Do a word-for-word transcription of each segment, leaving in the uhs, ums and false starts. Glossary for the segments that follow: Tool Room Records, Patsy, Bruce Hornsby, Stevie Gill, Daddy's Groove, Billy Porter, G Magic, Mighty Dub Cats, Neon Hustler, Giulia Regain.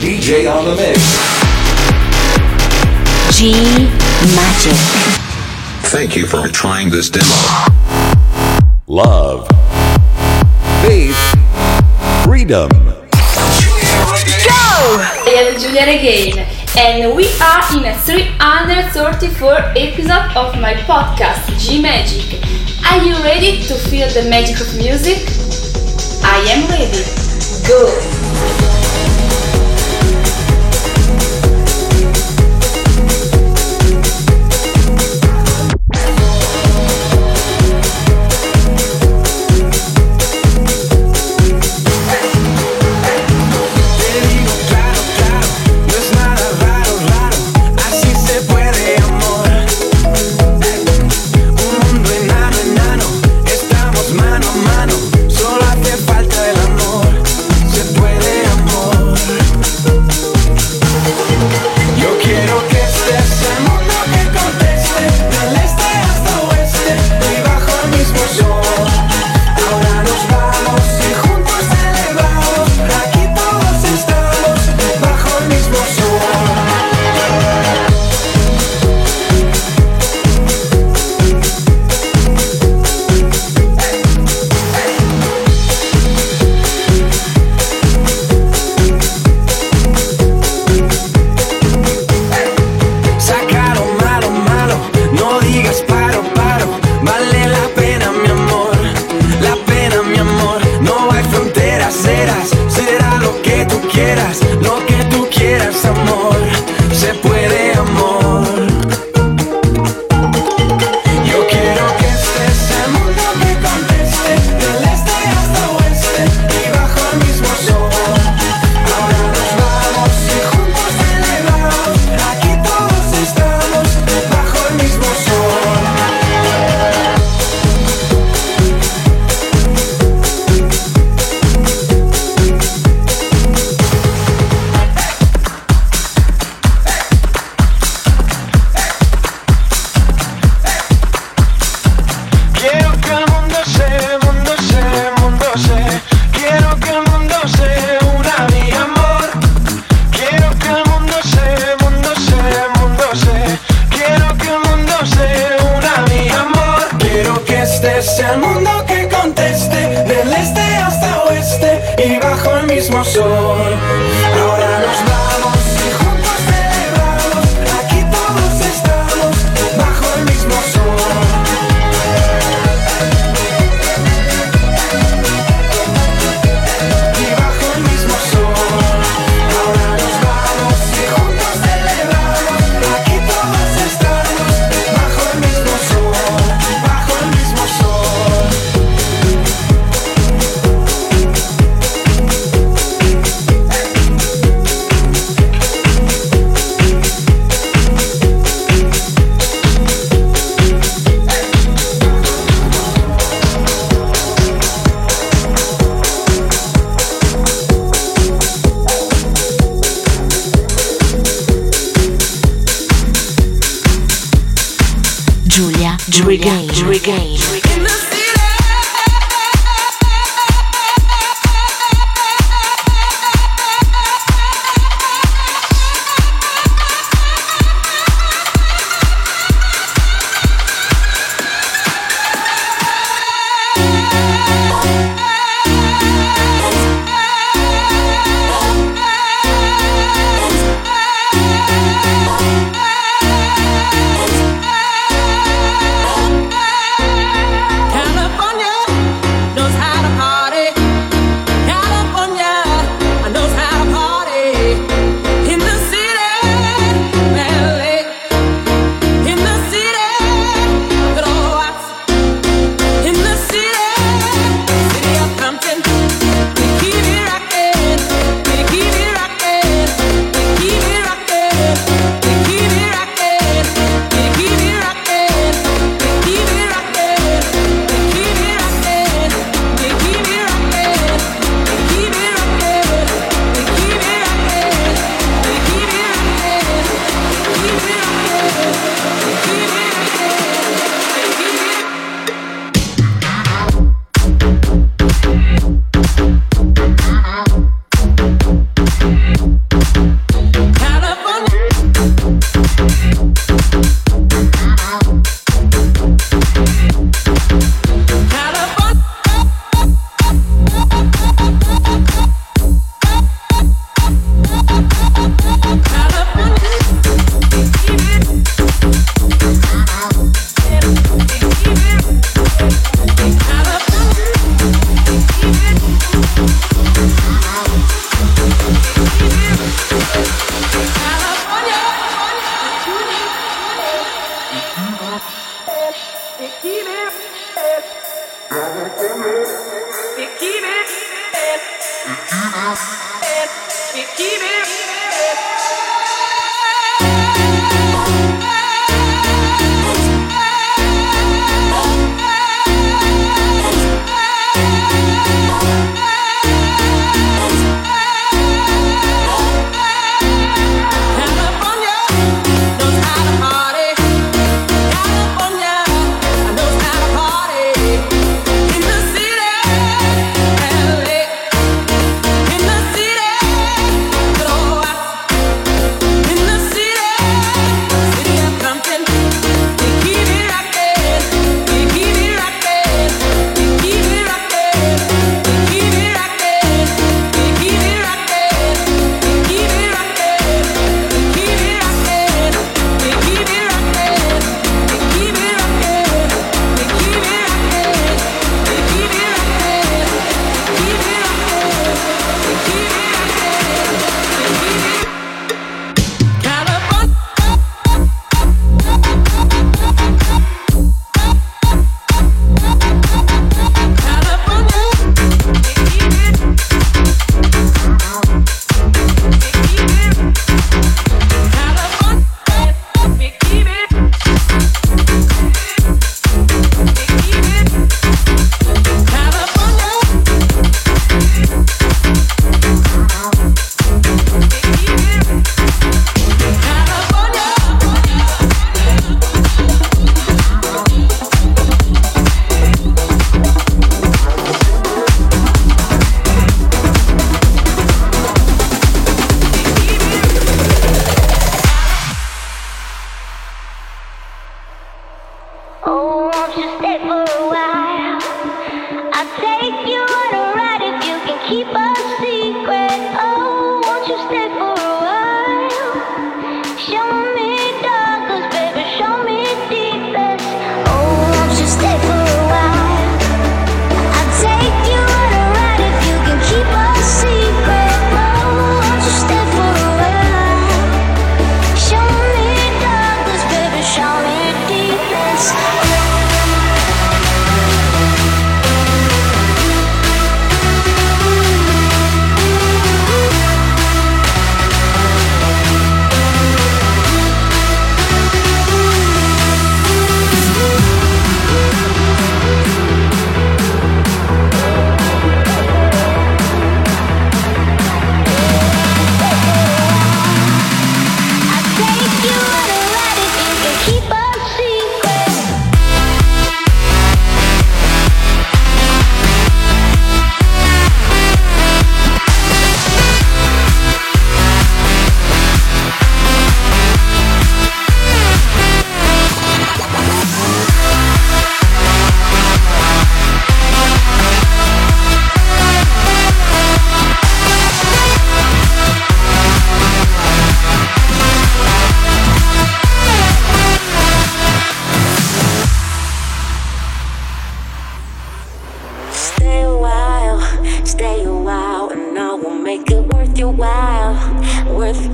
D J on the mix. G Magic. Thank you for trying this demo. Love, faith, freedom. Go! I am Giulia Regain, and we are in three hundred thirty-four episode of my podcast G Magic. Are you ready to feel the magic of music? I am ready. Go!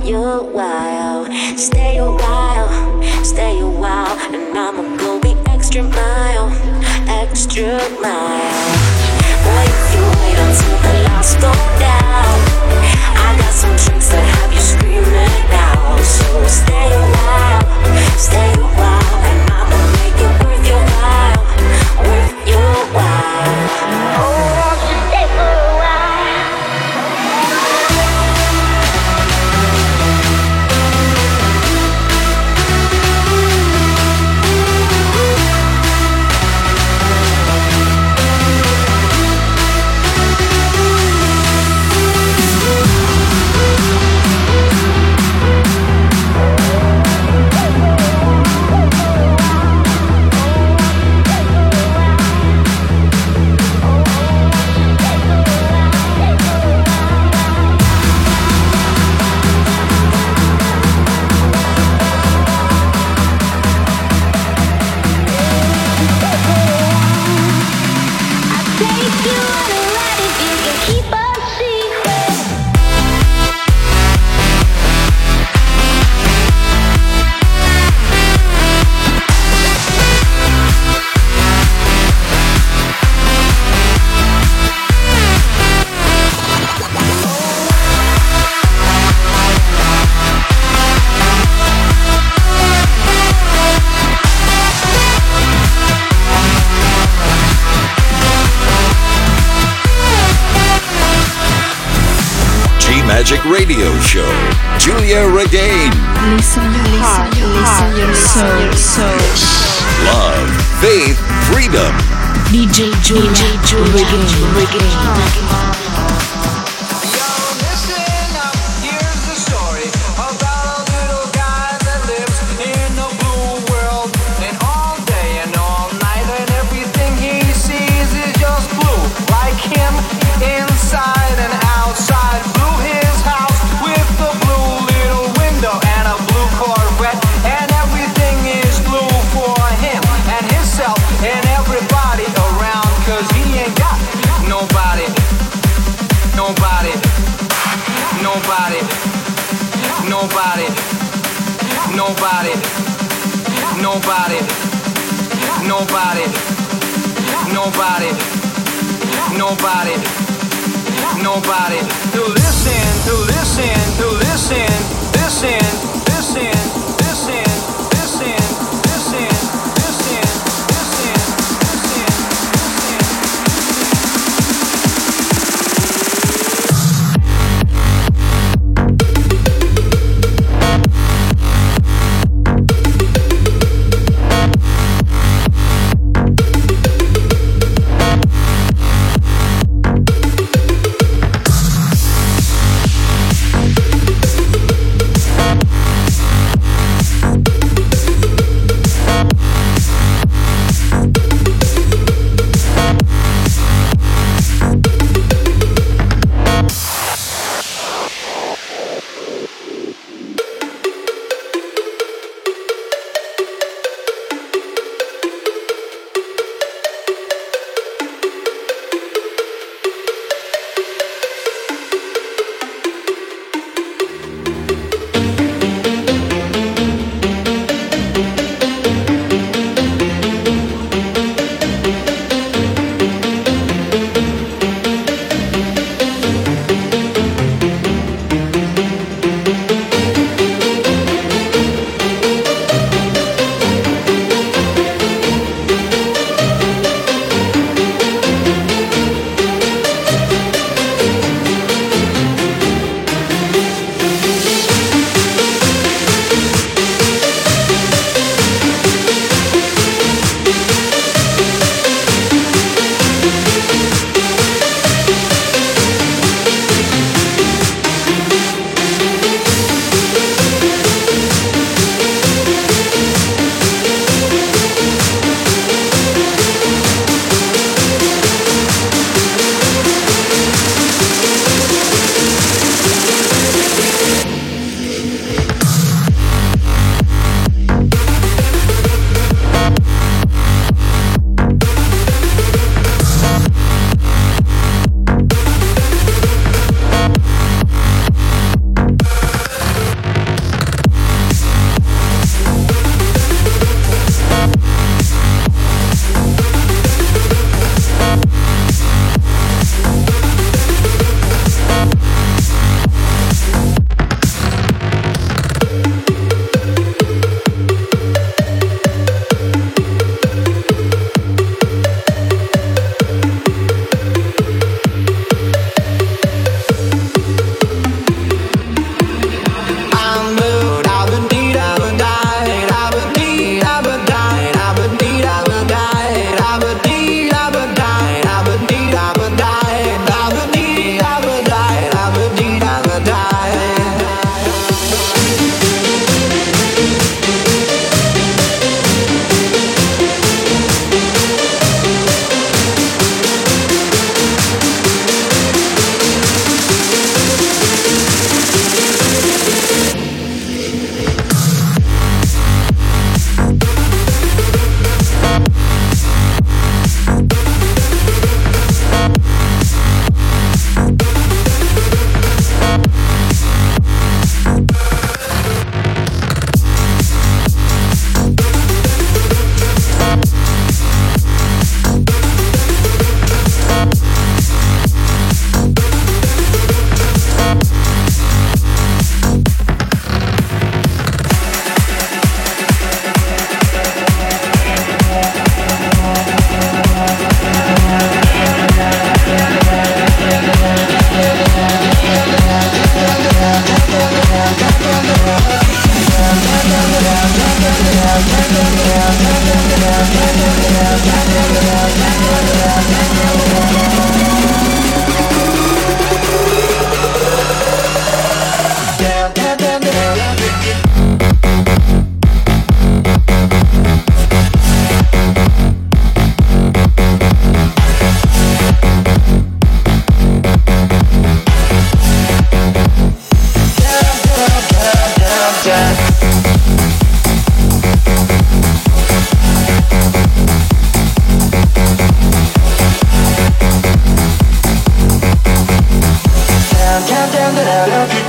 you while. Stay a while, stay a while, and I'ma go the extra mile, extra mile. Boy, if you wait until the lights go down, I got some tricks that have you screaming out. So stay a while, stay a while, and I'ma make it worth your while, worth your while. Oh, won't you stay for a while? Magic Radio Show, Giulia Regain. Listen, listen, heart, listen, your soul, soul. Love, faith, freedom. D J Giulia Regain. Nobody, nobody, nobody, nobody, nobody, nobody. To listen, to listen, to listen, listen, listen, listen, listen, listen, listen, listen, listen. na na na na na.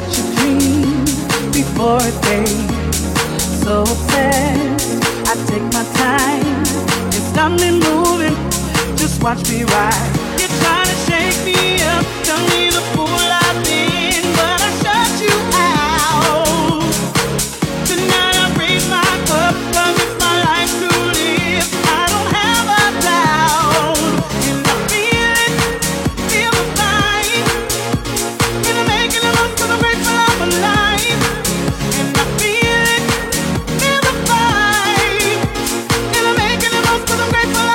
catch a dream before it fades. So obsessed, I take my time. It's got me moving, just watch me ride. You're trying to shake me up, tell me the fool I've been, but I shut you out. Tonight I raise my cup, cause it's my life to live. I don't have a doubt. And I feel it, feel the vibe. And I'm making it up, cause I'm grateful I'm alive. And I feel it, feel the vibe. And I'm making it up, cause I'm grateful I'm alive.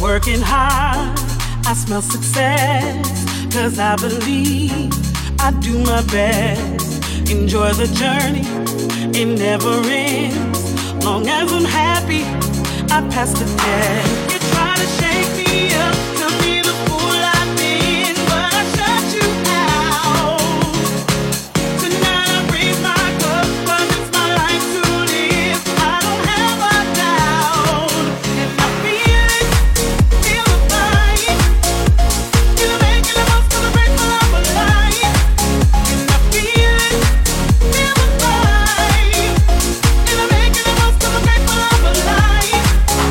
Working hard, I smell success, cause I believe I do my best. Enjoy the journey, it never ends. Long as I'm happy, I pass the test. You try to shake me up, tell me the fool I've been, but I shut you out. Tonight I raise my cup, but it's my life to live. I don't have a doubt. If I feel it, feel the vibe. Feel it making the most of the grateful I'm alive. And I feel it, feel the vibe. And I'm making the most of the grateful I'm alive. Feel it,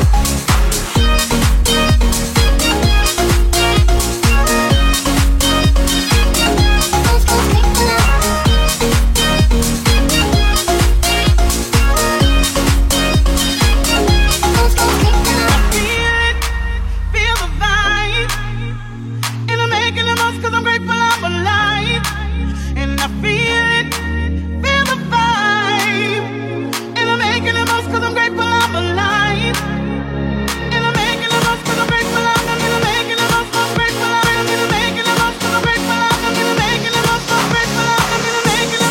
feel the vibe. And I'm making the most cause I'm grateful I'm alive. And I feel it, feel the vibe. And I'm making the most cause I'm grateful I'm alive. And I'm making the most cause I'm grateful I'm alive. And I'm making the most cause I'm grateful I'm alive. And I'm making the most cause I'm grateful I'm alive. And I'm making the most cause I'm grateful I'm alive. And I'm making the most cause I'm grateful I'm alive. And I'm making the most cause I'm grateful I'm alive. And I'm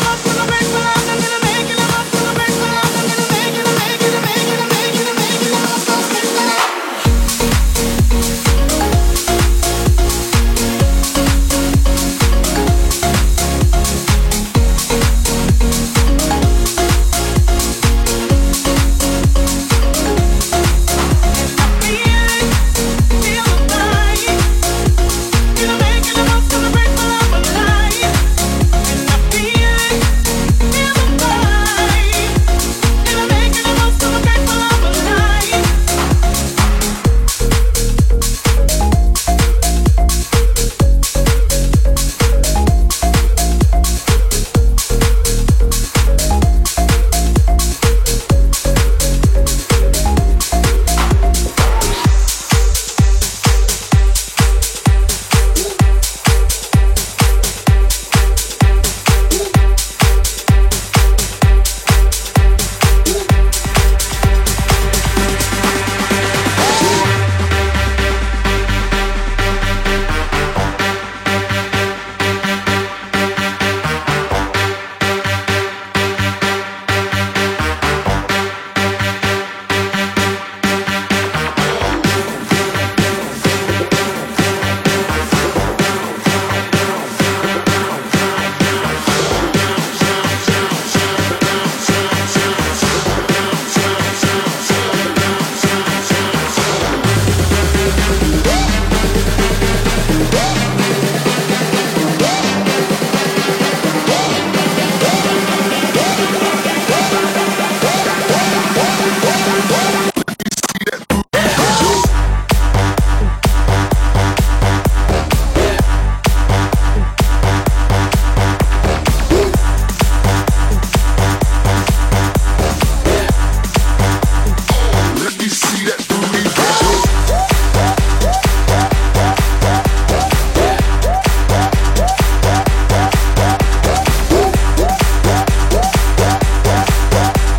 making the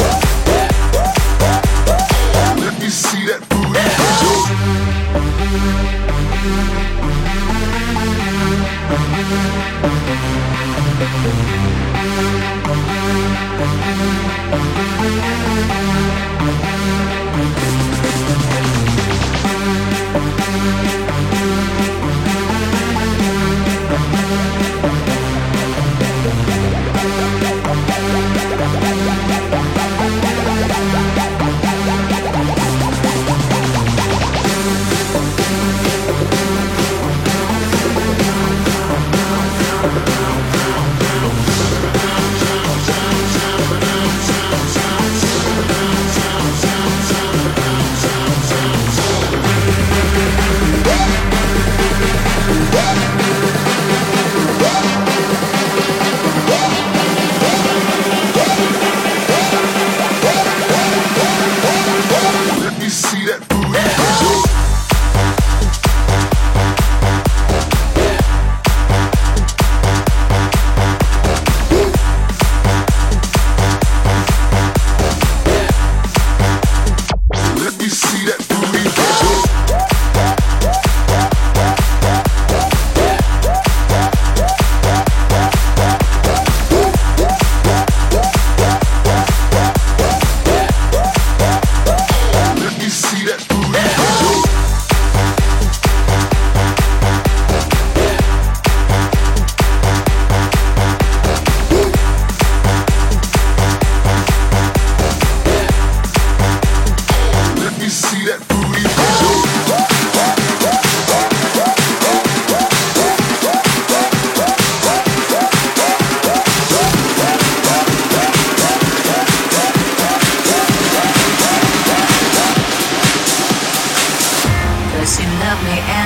making the making the making the making the most cause I'm grateful I'm alive. We'll be right back.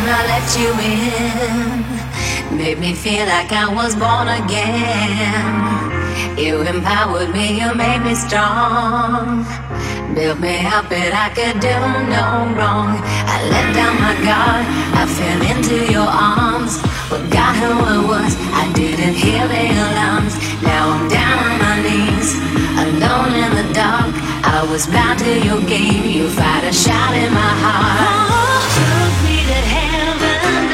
when I let you in, made me feel like I was born again. You empowered me, you made me strong, built me up and I could do no wrong. I let down my guard, I fell into your arms, forgot who I was, I didn't hear the alarms. Now I'm down on my knees, alone in the dark, I was bound to your game, you fired a shot in my heart. Oh, took me to heaven,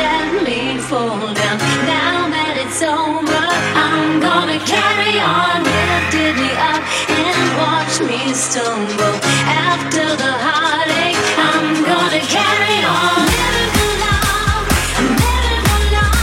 let me fall down. Now that it's over, I'm gonna carry on. Lifted me up and watched me stumble. After the heartache, I'm gonna carry on. Thank you.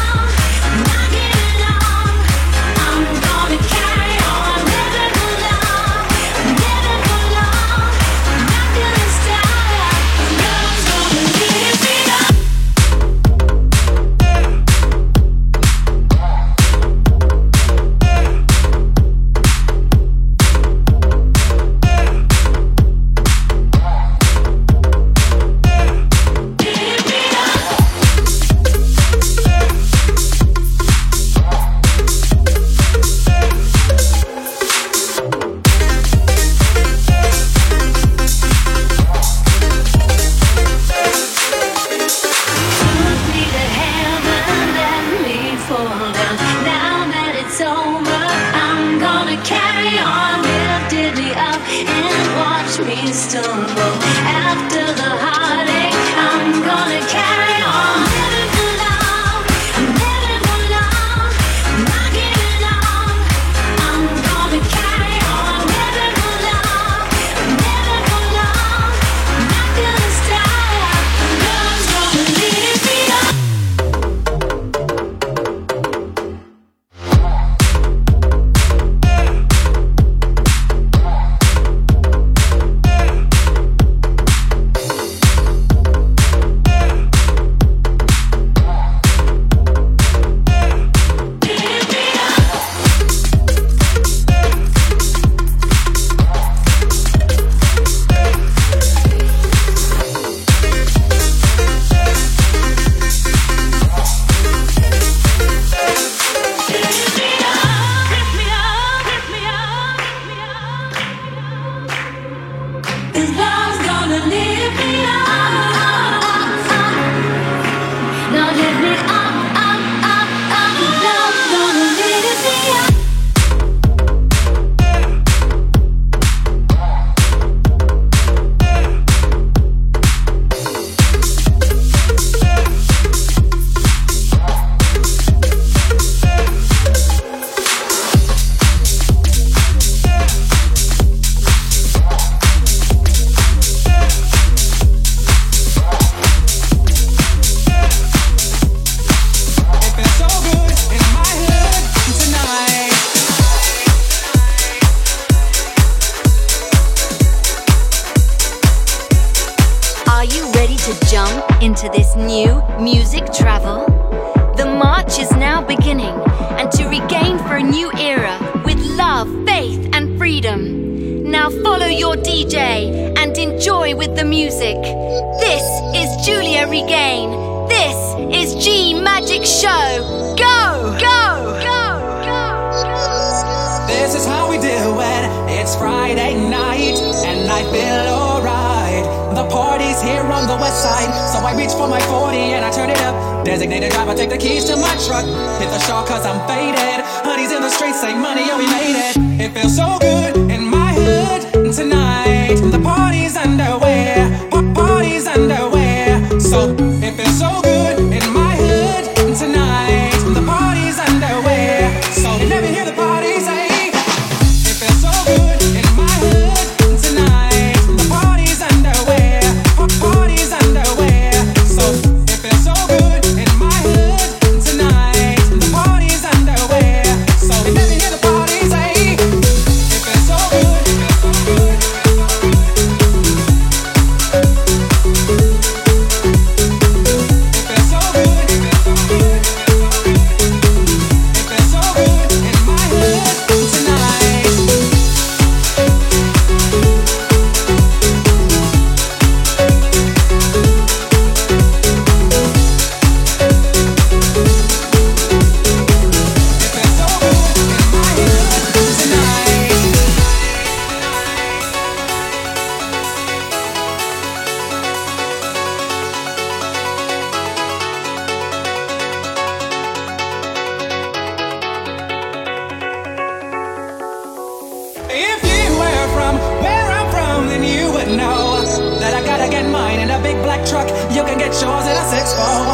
truck, you can get yours in a six four.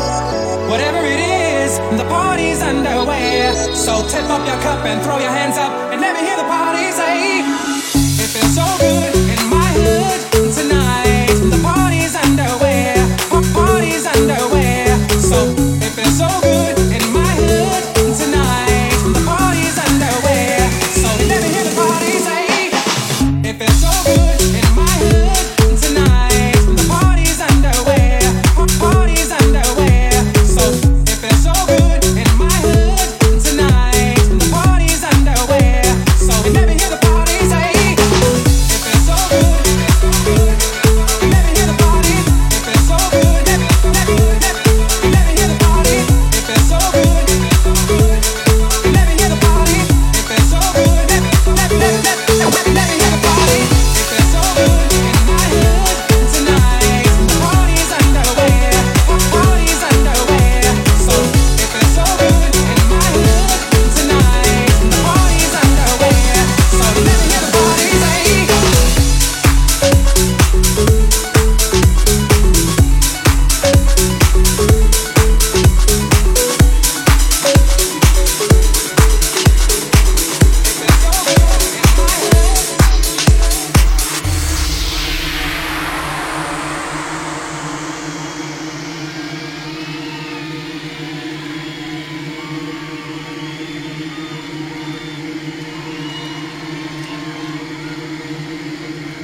Whatever it is, the party's underway. So tip up your cup and throw your hands up and let me hear the party say, it feels so good in my hood tonight. The party's underway, the party's underway. So it feels so good in my hood tonight. The party's underway, so let me hear the party say, it feels so good in my hood.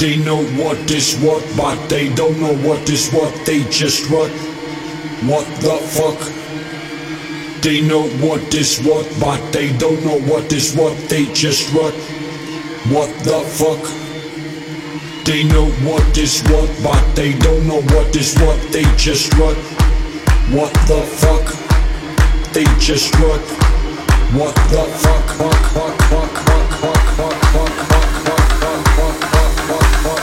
They know what is what, but they don't know what is what, they just what, what the fuck? They know what is what, but they don't know what is what, they just what, what the fuck? They know what is what, but they don't know what is what, they just what, what the fuck? They just what, what the fuck, fuck, fuck, fuck, fuck, fuck, fuck, fuck, fuck, fuck, fuck, fuck.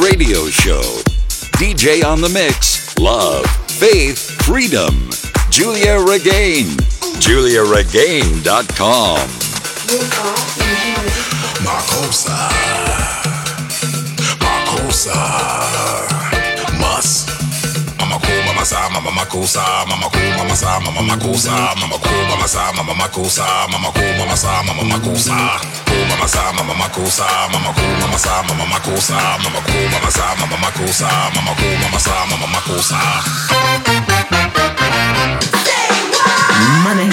Radio show. D J on the mix. Love, faith, freedom. Giulia Regain. Giulia Regain dot com. Ma cosa? Ma cosa? Mas. Mamma co, mamma sa, mamma cosa, mamma co, mamma sa, mamma cosa, mamma co, mamma sa, mamma cosa, mamma co, mamma sa, mamma cosa, mamma sa, mamma cosa, mamma co, mamma sa, mamma cosa, mamma co, mamma sa, mamma cosa, mamma co, mamma sa, mamma cosa. Money.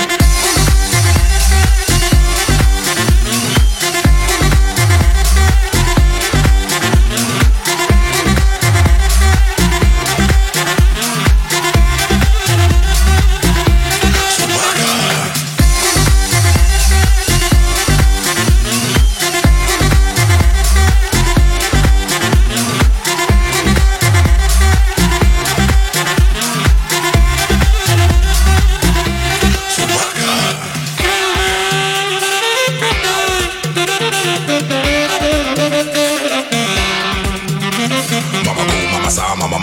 Mamma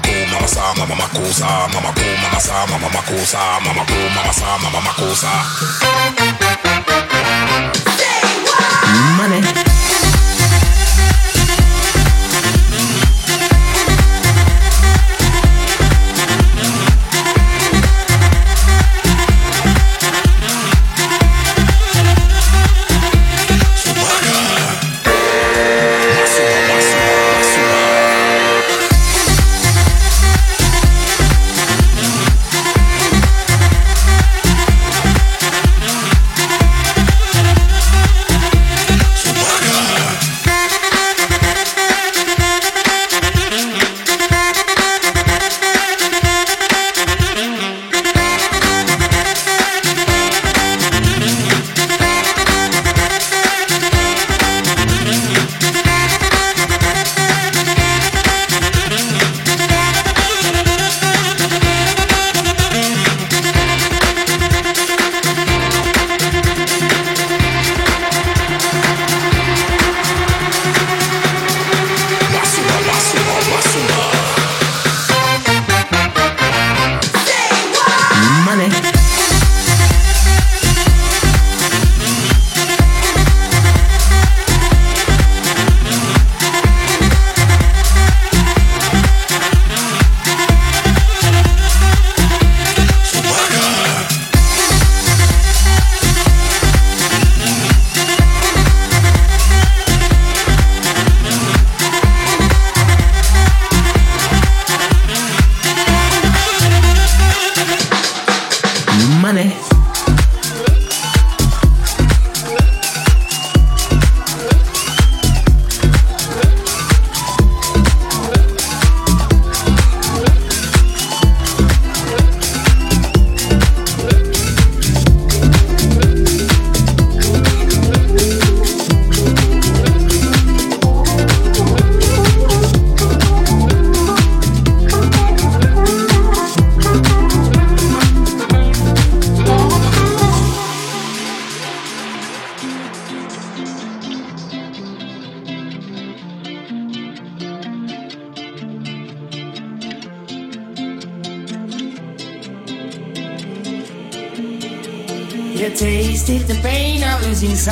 co, mamma sa, mamma cosa. Money.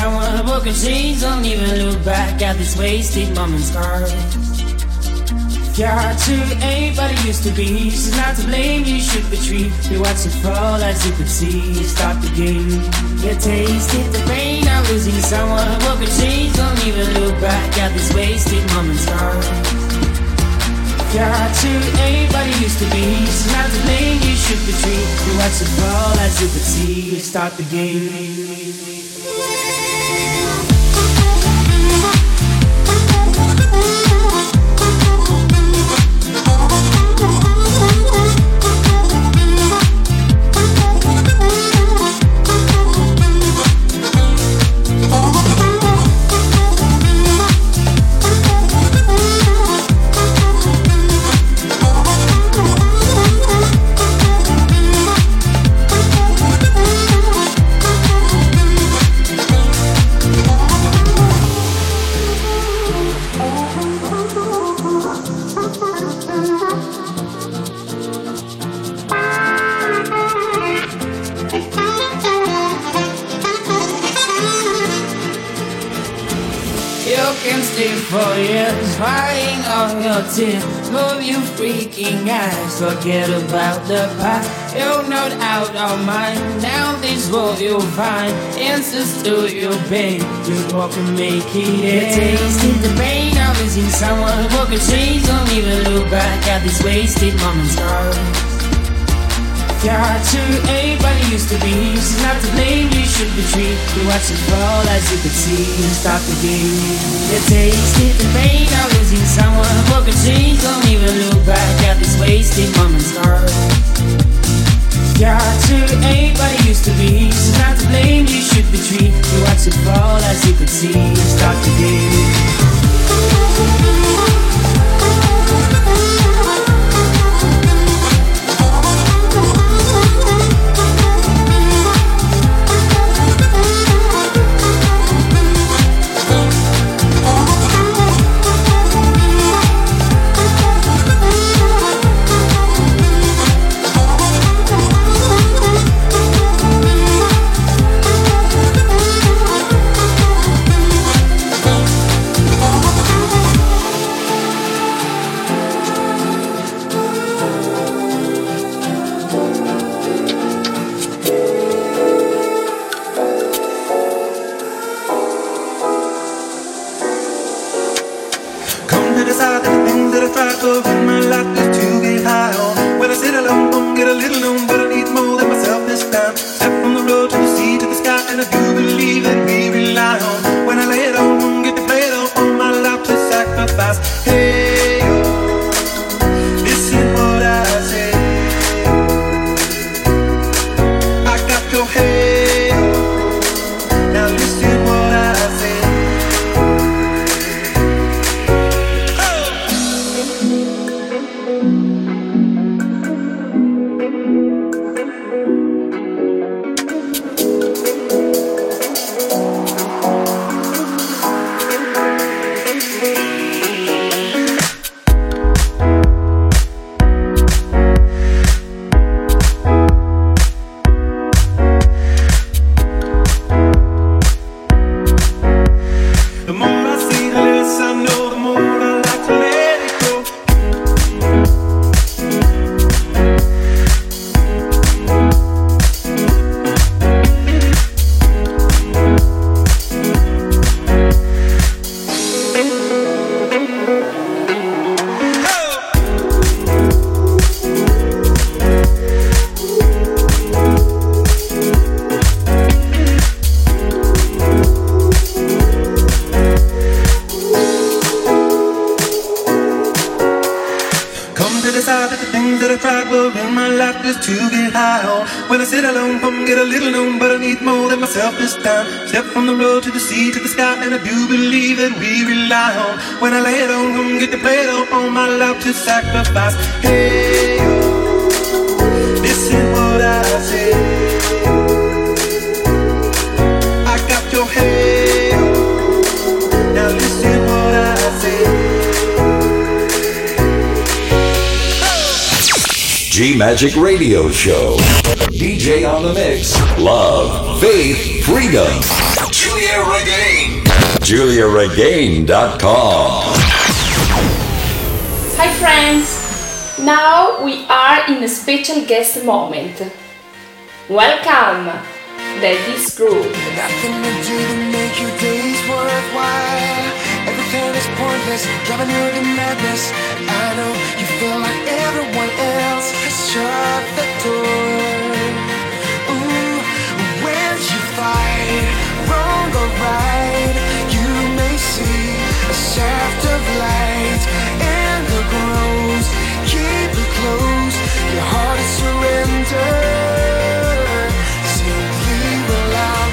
Someone broke her chains, don't even look back at this wasted moment's scar. Your heart too ain't what it used to be. She's not to blame, you should retreat. You watch it fall as you could see. Stop the game. You tasted the pain of losing someone broke her chains, don't even look back at this wasted moment's scar. Your heart too ain't what it used to be. She's not to blame, you should retreat. You watch it fall as you could see. Stop the game. You can stay for years, lying on your tears. Move you freaking eyes, forget about the past. You're not out of mind, now this world you'll find answers to your pain, you walk and make it end. Tasted the pain of missing someone who could change. Don't even look back at these wasted moments. Got to anybody used to be. She's not to blame, you should be treated. You watch it fall as you could see. Stop the game. The taste it, the pain of losing someone who could change. Don't even look back at this wasted moment's heart. Got to anybody used to be. She's not to blame, you should be treated. You watch it fall as you could see. Stop the game. When I lay it on, come get the play on, all my love to sacrifice. Hey, oh, listen what I say. I got your hey, oh, now listen what I say. G Magic Radio Show. D J on the mix. Love, faith, freedom. Giulia Regain. Giulia Regain dot com. Hi friends! Now we are in a special guest moment. Welcome! Daddy's Groove. Nothing to do to make your days worthwhile. Everything is pointless, driving you to madness. I know you feel like everyone else has shut the door. Ooh, when you fight, wrong or right, a shaft of light in the groves. Keep it close, your heart is surrendered. Simply allow,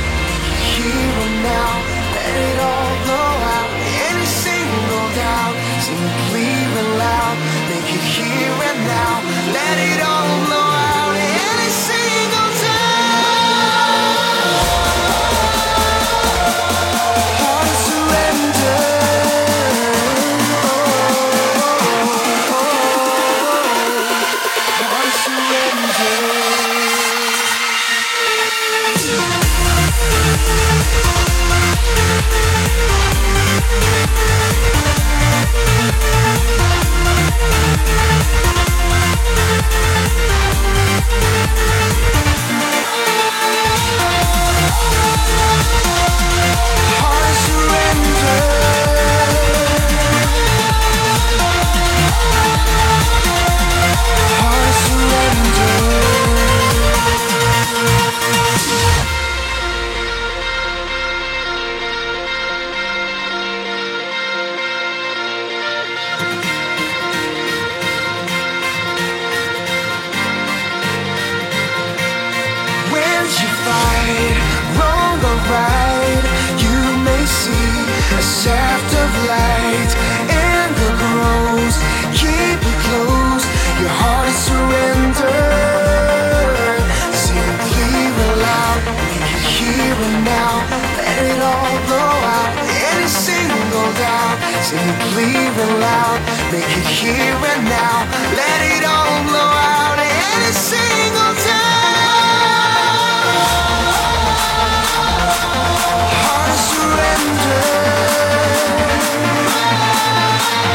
here and now, let it all blow out. Any single doubt, simply allow, make it here and now, let it all blow out. down, sing it clear and loud, make it here and now, let it all blow out any single time. Heart surrender. I'd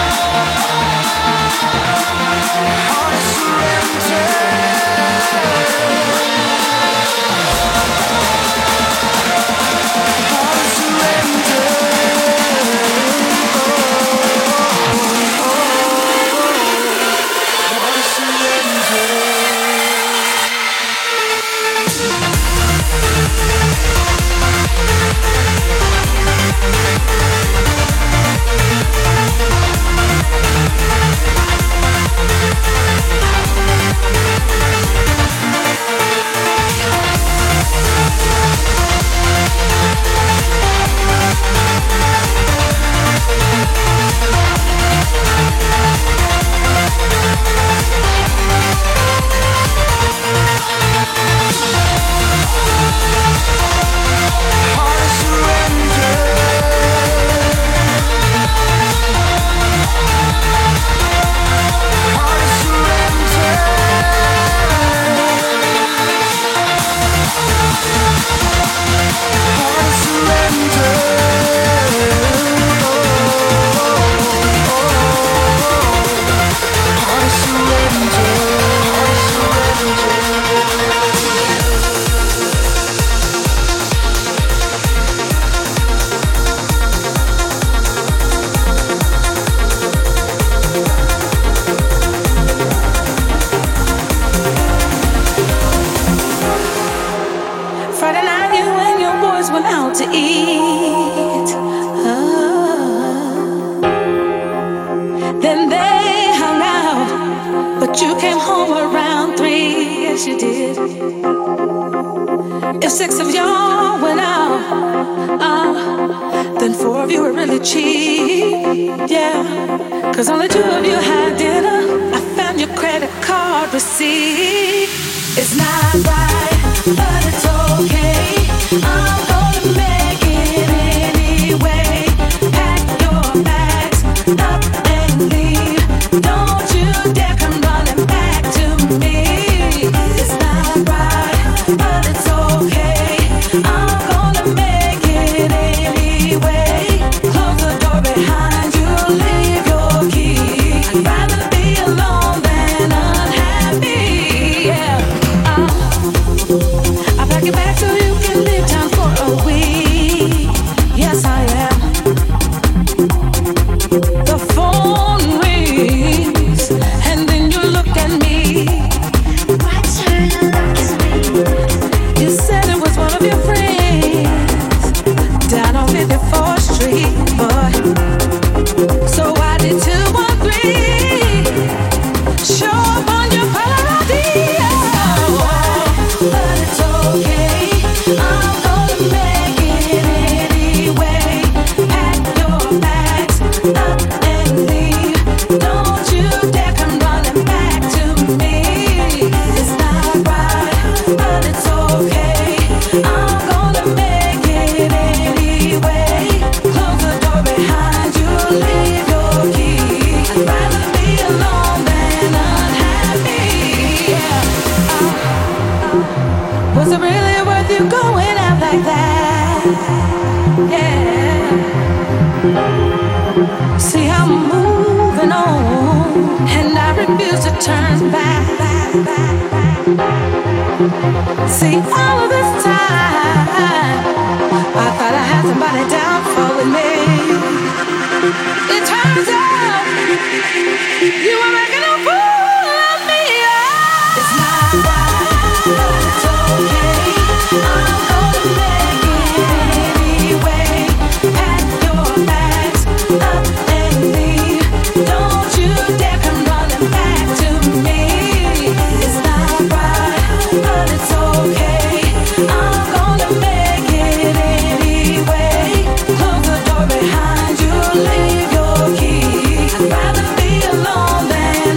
rather be alone than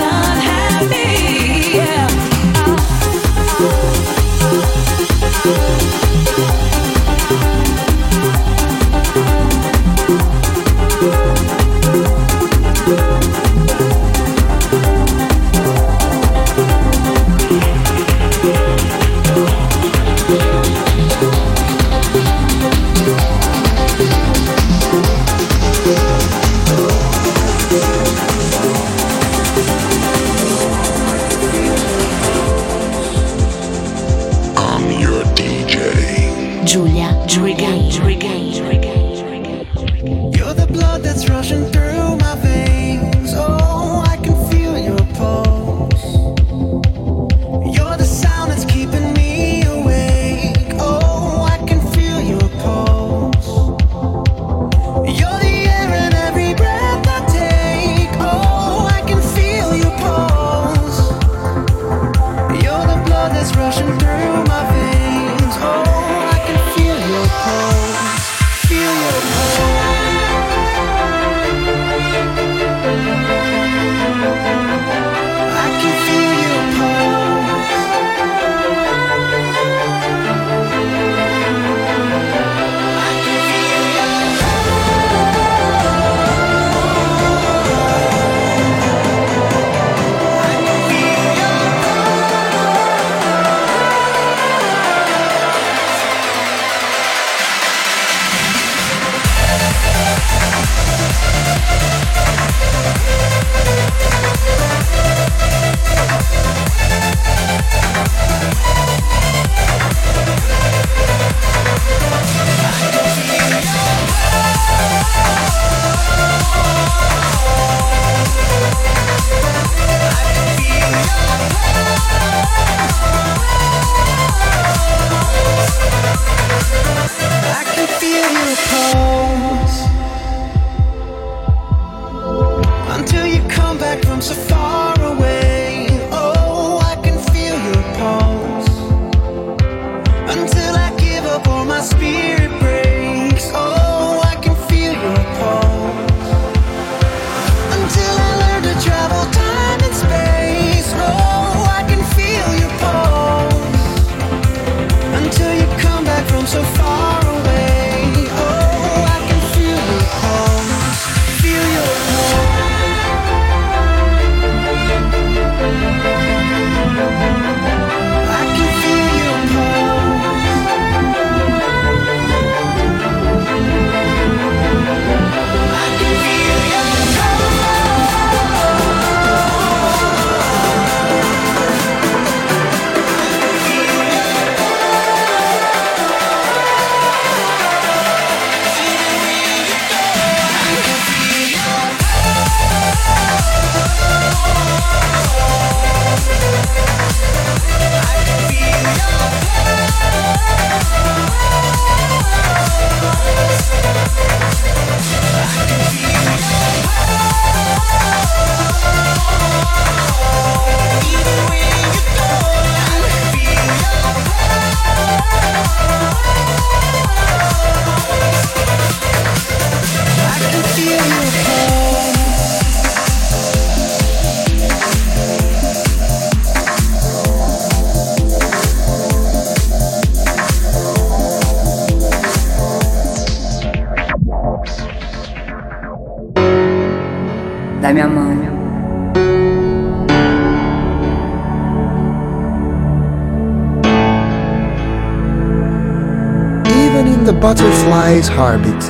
Butterfly's heartbeat,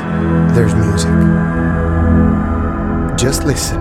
there's music. Just listen.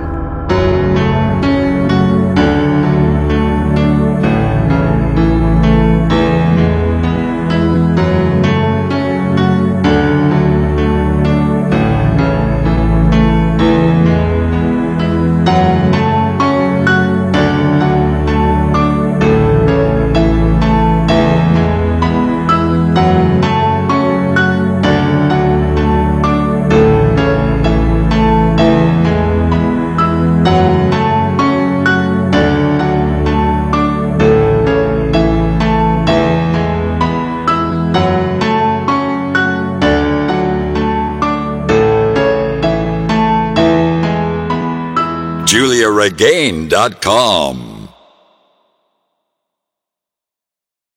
Giulia Regain dot com